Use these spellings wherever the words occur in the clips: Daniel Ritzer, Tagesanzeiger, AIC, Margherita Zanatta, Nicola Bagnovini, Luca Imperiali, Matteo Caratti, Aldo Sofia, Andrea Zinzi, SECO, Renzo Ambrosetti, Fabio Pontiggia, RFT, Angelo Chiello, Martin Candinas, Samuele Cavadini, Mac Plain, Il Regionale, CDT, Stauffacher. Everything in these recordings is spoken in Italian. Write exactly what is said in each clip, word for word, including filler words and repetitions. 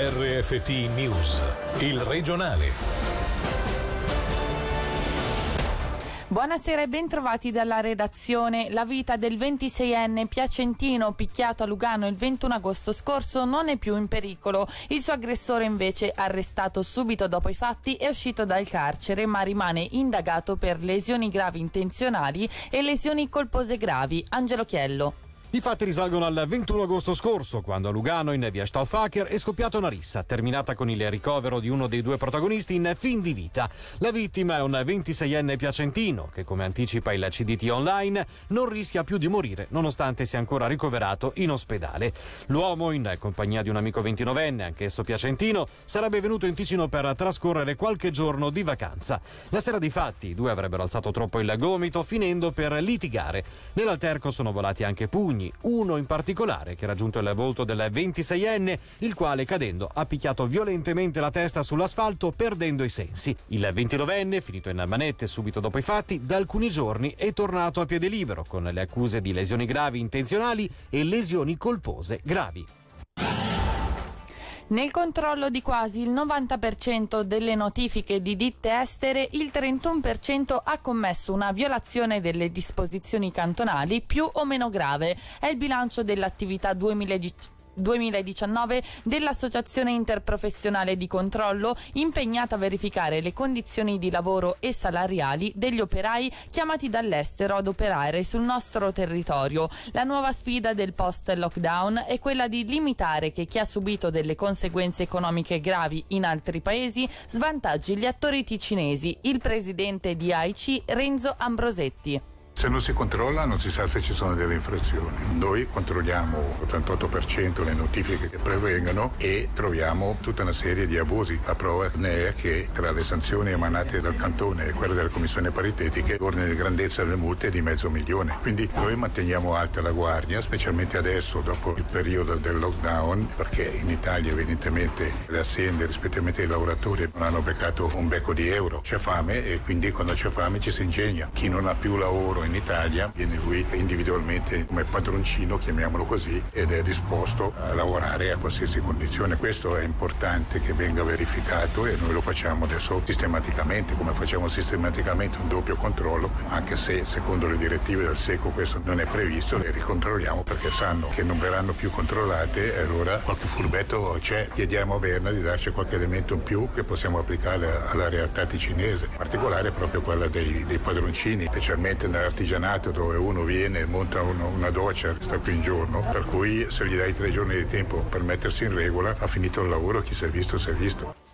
R F T News, il regionale. Buonasera e bentrovati dalla redazione. La vita del ventiseienne piacentino picchiato a Lugano il ventuno agosto scorso non è più in pericolo. Il suo aggressore invece, arrestato subito dopo i fatti, è uscito dal carcere ma rimane indagato per lesioni gravi intenzionali e lesioni colpose gravi. Angelo Chiello. I fatti risalgono al ventuno agosto scorso, quando a Lugano, in via Stauffacher, è scoppiata una rissa, terminata con il ricovero di uno dei due protagonisti in fin di vita. La vittima è un ventiseienne piacentino che, come anticipa il C D T online, non rischia più di morire, nonostante sia ancora ricoverato in ospedale. L'uomo, in compagnia di un amico ventinovenne, anch'esso piacentino, sarebbe venuto in Ticino per trascorrere qualche giorno di vacanza. La sera dei fatti, i due avrebbero alzato troppo il gomito, finendo per litigare. Nell'alterco sono volati anche pugni, uno in particolare che ha raggiunto il volto del ventiseienne, il quale cadendo ha picchiato violentemente la testa sull'asfalto perdendo i sensi. Il ventinovenne, finito in manette subito dopo i fatti, da alcuni giorni è tornato a piede libero con le accuse di lesioni gravi intenzionali e lesioni colpose gravi. Nel controllo di quasi il novanta per cento delle notifiche di ditte estere, il trentuno per cento ha commesso una violazione delle disposizioni cantonali più o meno grave. È il bilancio dell'attività duemiladiciannove dell'Associazione Interprofessionale di Controllo, impegnata a verificare le condizioni di lavoro e salariali degli operai chiamati dall'estero ad operare sul nostro territorio. La nuova sfida del post-lockdown è quella di limitare che chi ha subito delle conseguenze economiche gravi in altri paesi svantaggi gli attori ticinesi. Il presidente di A I C, Renzo Ambrosetti. Se non si controlla non si sa se ci sono delle infrazioni. Noi controlliamo l'ottantotto per cento le notifiche che prevengono e troviamo tutta una serie di abusi. La prova ne è che tra le sanzioni emanate dal Cantone e quelle della Commissione paritetiche l'ordine di grandezza delle multe è di mezzo milione. Quindi noi manteniamo alta la guardia, specialmente adesso dopo il periodo del lockdown, perché in Italia evidentemente le aziende, rispettivamente i lavoratori, non hanno beccato un becco di euro. C'è fame e quindi quando c'è fame ci si ingegna. Chi non ha più lavoro in Italia viene lui individualmente come padroncino, chiamiamolo così, ed è disposto a lavorare a qualsiasi condizione. Questo è importante che venga verificato e noi lo facciamo adesso sistematicamente, come facciamo sistematicamente un doppio controllo, anche se secondo le direttive del SECO questo non è previsto. Le ricontrolliamo perché sanno che non verranno più controllate e allora qualche furbetto c'è. Chiediamo a Berna di darci qualche elemento in più che possiamo applicare alla realtà ticinese, in particolare proprio quella dei, dei padroncini, specialmente nella artigianato dove uno viene e monta uno, una doccia, sta qui un giorno, per cui se gli dai tre giorni di tempo per mettersi in regola ha finito il lavoro, chi si è visto si è visto.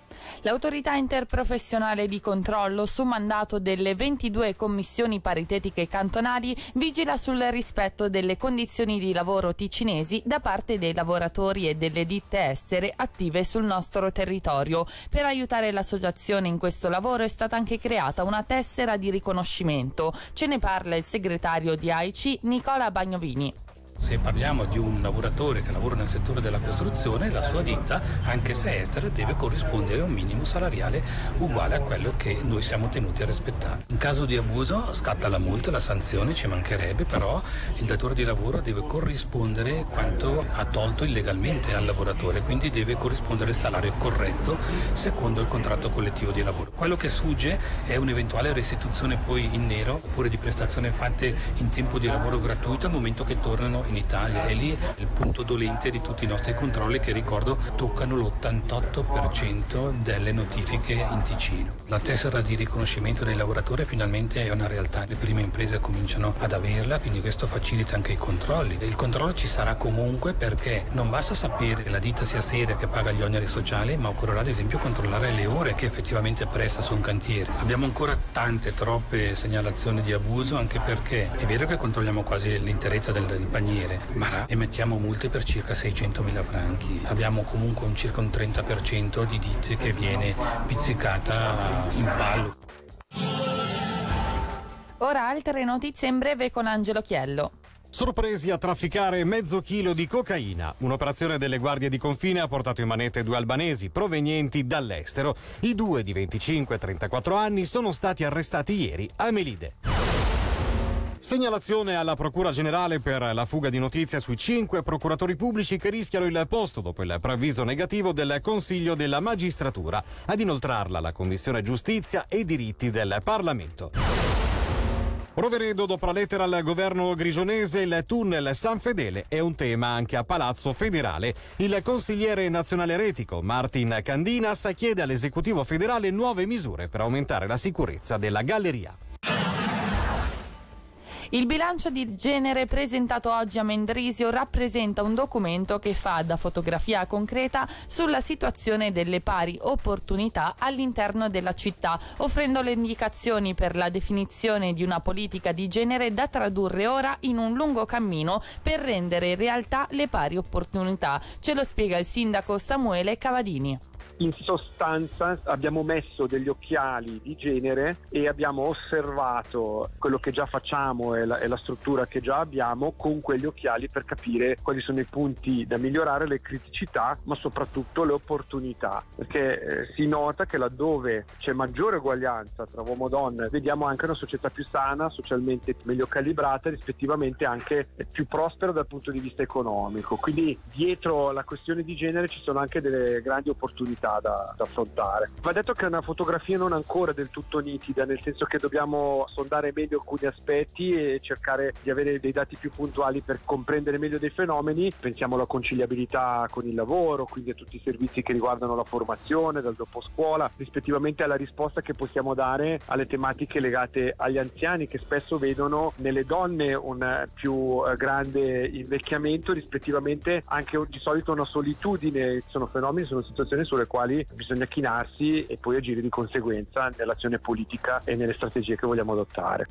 L'autorità interprofessionale di controllo, su mandato delle ventidue commissioni paritetiche cantonali, vigila sul rispetto delle condizioni di lavoro ticinesi da parte dei lavoratori e delle ditte estere attive sul nostro territorio. Per aiutare l'associazione in questo lavoro è stata anche creata una tessera di riconoscimento. Ce ne parla il segretario di A I C, Nicola Bagnovini. Se parliamo di un lavoratore che lavora nel settore della costruzione, la sua ditta, anche se estera, deve corrispondere a un minimo salariale uguale a quello che noi siamo tenuti a rispettare. In caso di abuso scatta la multa, la sanzione, ci mancherebbe, però il datore di lavoro deve corrispondere quanto ha tolto illegalmente al lavoratore, quindi deve corrispondere il salario corretto secondo il contratto collettivo di lavoro. Quello che sfugge è un'eventuale restituzione poi in nero oppure di prestazioni fatte in tempo di lavoro gratuito al momento che tornano in Italia, e lì è il punto dolente di tutti i nostri controlli che, ricordo, toccano l'ottantotto per cento delle notifiche in Ticino. La tessera di riconoscimento del lavoratore finalmente è una realtà, le prime imprese cominciano ad averla, quindi questo facilita anche i controlli. Il controllo ci sarà comunque perché non basta sapere che la ditta sia seria, che paga gli oneri sociali, ma occorrerà ad esempio controllare le ore che effettivamente presta su un cantiere. Abbiamo ancora tante, troppe segnalazioni di abuso, anche perché è vero che controlliamo quasi l'interezza del paniere, ma emettiamo multe per circa seicentomila franchi. Abbiamo comunque un circa un trenta per cento di ditte che viene pizzicata in ballo. Ora altre notizie in breve con Angelo Chiello. Sorpresi a trafficare mezzo chilo di cocaina. Un'operazione delle guardie di confine ha portato in manette due albanesi provenienti dall'estero. I due di venticinque e trentaquattro anni sono stati arrestati ieri a Melide. Segnalazione alla Procura Generale per la fuga di notizie sui cinque procuratori pubblici che rischiano il posto dopo il preavviso negativo del Consiglio della Magistratura, ad inoltrarla la Commissione Giustizia e Diritti del Parlamento. Roveredo dopo la lettera al governo grigionese, il tunnel San Fedele è un tema anche a Palazzo Federale. Il consigliere nazionale eretico Martin Candinas chiede all'esecutivo federale nuove misure per aumentare la sicurezza della galleria. Il bilancio di genere presentato oggi a Mendrisio rappresenta un documento che fa da fotografia concreta sulla situazione delle pari opportunità all'interno della città, offrendo le indicazioni per la definizione di una politica di genere da tradurre ora in un lungo cammino per rendere realtà le pari opportunità. Ce lo spiega il sindaco Samuele Cavadini. In sostanza abbiamo messo degli occhiali di genere e abbiamo osservato quello che già facciamo e la, e la struttura che già abbiamo con quegli occhiali per capire quali sono i punti da migliorare, le criticità, ma soprattutto le opportunità, perché eh, si nota che laddove c'è maggiore uguaglianza tra uomo e donna vediamo anche una società più sana, socialmente meglio calibrata e rispettivamente anche più prospera dal punto di vista economico. Quindi dietro la questione di genere ci sono anche delle grandi opportunità Da, da affrontare. Va detto che è una fotografia non ancora del tutto nitida, nel senso che dobbiamo sondare meglio alcuni aspetti e cercare di avere dei dati più puntuali per comprendere meglio dei fenomeni. Pensiamo alla conciliabilità con il lavoro, quindi a tutti i servizi che riguardano la formazione, dal dopo scuola, rispettivamente alla risposta che possiamo dare alle tematiche legate agli anziani, che spesso vedono nelle donne un più grande invecchiamento, rispettivamente anche di solito una solitudine. Sono fenomeni, sono situazioni sulle quali bisogna chinarsi e poi agire di conseguenza nell'azione politica e nelle strategie che vogliamo adottare.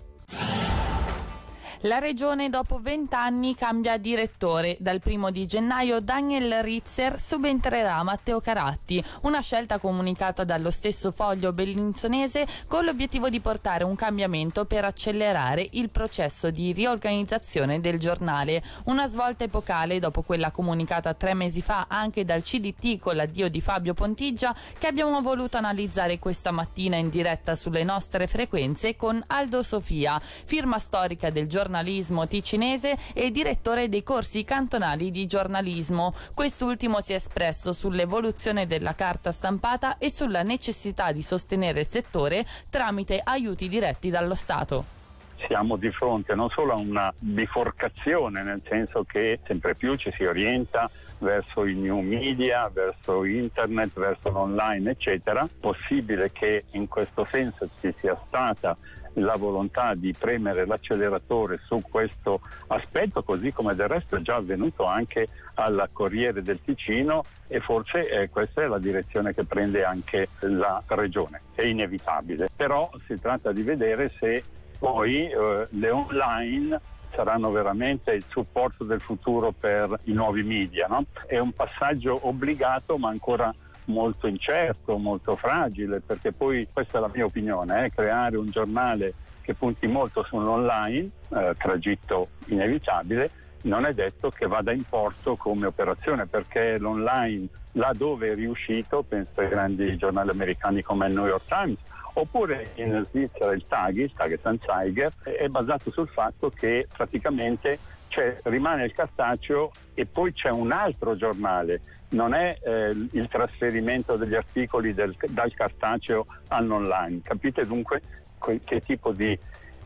La regione dopo vent'anni cambia direttore. Dal primo di gennaio Daniel Ritzer subentrerà Matteo Caratti, una scelta comunicata dallo stesso foglio bellinzonese con l'obiettivo di portare un cambiamento per accelerare il processo di riorganizzazione del giornale. Una svolta epocale dopo quella comunicata tre mesi fa anche dal C D T con l'addio di Fabio Pontiggia, che abbiamo voluto analizzare questa mattina in diretta sulle nostre frequenze con Aldo Sofia, firma storica del giornale giornalismo ticinese e direttore dei corsi cantonali di giornalismo. Quest'ultimo si è espresso sull'evoluzione della carta stampata e sulla necessità di sostenere il settore tramite aiuti diretti dallo Stato. Siamo di fronte non solo a una biforcazione, nel senso che sempre più ci si orienta verso i new media, verso internet, verso l'online, eccetera. Possibile che in questo senso ci sia stata la volontà di premere l'acceleratore su questo aspetto, così come del resto è già avvenuto anche alla Corriere del Ticino, e forse eh, questa è la direzione che prende anche la regione. È inevitabile, però si tratta di vedere se poi eh, le online saranno veramente il supporto del futuro per i nuovi media, no? È un passaggio obbligato, ma ancora molto incerto, molto fragile, perché poi, questa è la mia opinione, eh, creare un giornale che punti molto sull'online, eh, tragitto inevitabile, non è detto che vada in porto come operazione, perché l'online, là dove è riuscito, penso ai grandi giornali americani come il New York Times, oppure in Svizzera il Tag, il Tagesanzeiger, è basato sul fatto che praticamente c'è, rimane il cartaceo e poi c'è un altro giornale, non è eh, il trasferimento degli articoli del, dal cartaceo all'online. Capite dunque que- che tipo di,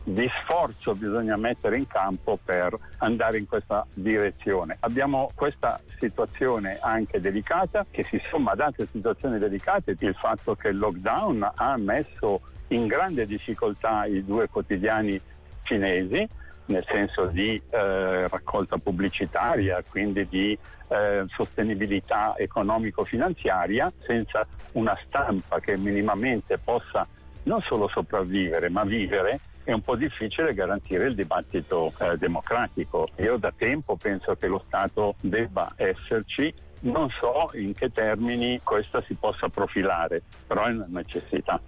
di sforzo bisogna mettere in campo per andare in questa direzione. Abbiamo questa situazione anche delicata, che si somma ad altre situazioni delicate, il fatto che il lockdown ha messo in grande difficoltà i due quotidiani cinesi, nel senso di eh, raccolta pubblicitaria, quindi di eh, sostenibilità economico-finanziaria, senza una stampa che minimamente possa non solo sopravvivere ma vivere. È un po' difficile garantire il dibattito eh, democratico. Io da tempo penso che lo Stato debba esserci, non so in che termini questa si possa profilare, però è una necessità.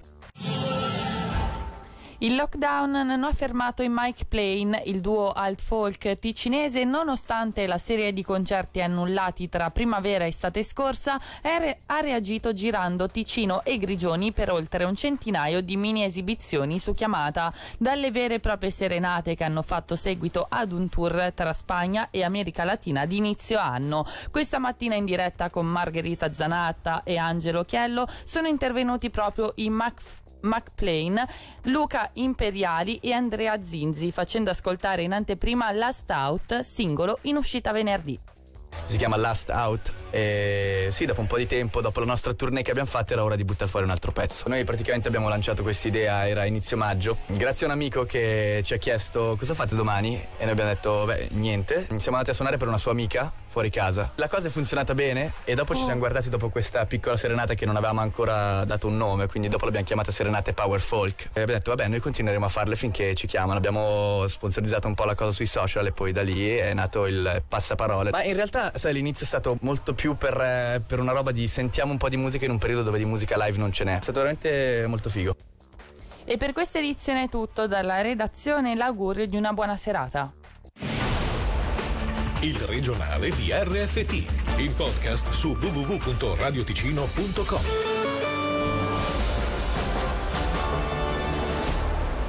Il lockdown non ha fermato i Mac Plain, il duo alt-folk ticinese, nonostante la serie di concerti annullati tra primavera e estate scorsa, ha reagito girando Ticino e Grigioni per oltre un centinaio di mini esibizioni su chiamata, dalle vere e proprie serenate che hanno fatto seguito ad un tour tra Spagna e America Latina di inizio anno. Questa mattina in diretta con Margherita Zanatta e Angelo Chiello sono intervenuti proprio i Mac Mac Plain, Luca Imperiali e Andrea Zinzi, facendo ascoltare in anteprima Last Out, singolo in uscita venerdì. Si chiama Last Out e sì, dopo un po' di tempo, dopo la nostra tournée che abbiamo fatto, era ora di buttare fuori un altro pezzo. Noi praticamente abbiamo lanciato questa idea, era inizio maggio, grazie a un amico che ci ha chiesto cosa fate domani e noi abbiamo detto beh niente, siamo andati a suonare per una sua amica fuori casa. La cosa è funzionata bene e dopo oh. ci siamo guardati dopo questa piccola serenata che non avevamo ancora dato un nome, quindi dopo l'abbiamo chiamata Serenate Power Folk e abbiamo detto vabbè, noi continueremo a farle finché ci chiamano. Abbiamo sponsorizzato un po' la cosa sui social e poi da lì è nato il passaparole. Ma in realtà sai, l'inizio è stato molto più per, per una roba di sentiamo un po' di musica in un periodo dove di musica live non ce n'è. È stato veramente molto figo. E per questa edizione è tutto dalla redazione, l'augurio di una buona serata. Il regionale di R F T, il podcast su w w w punto radioticino punto com.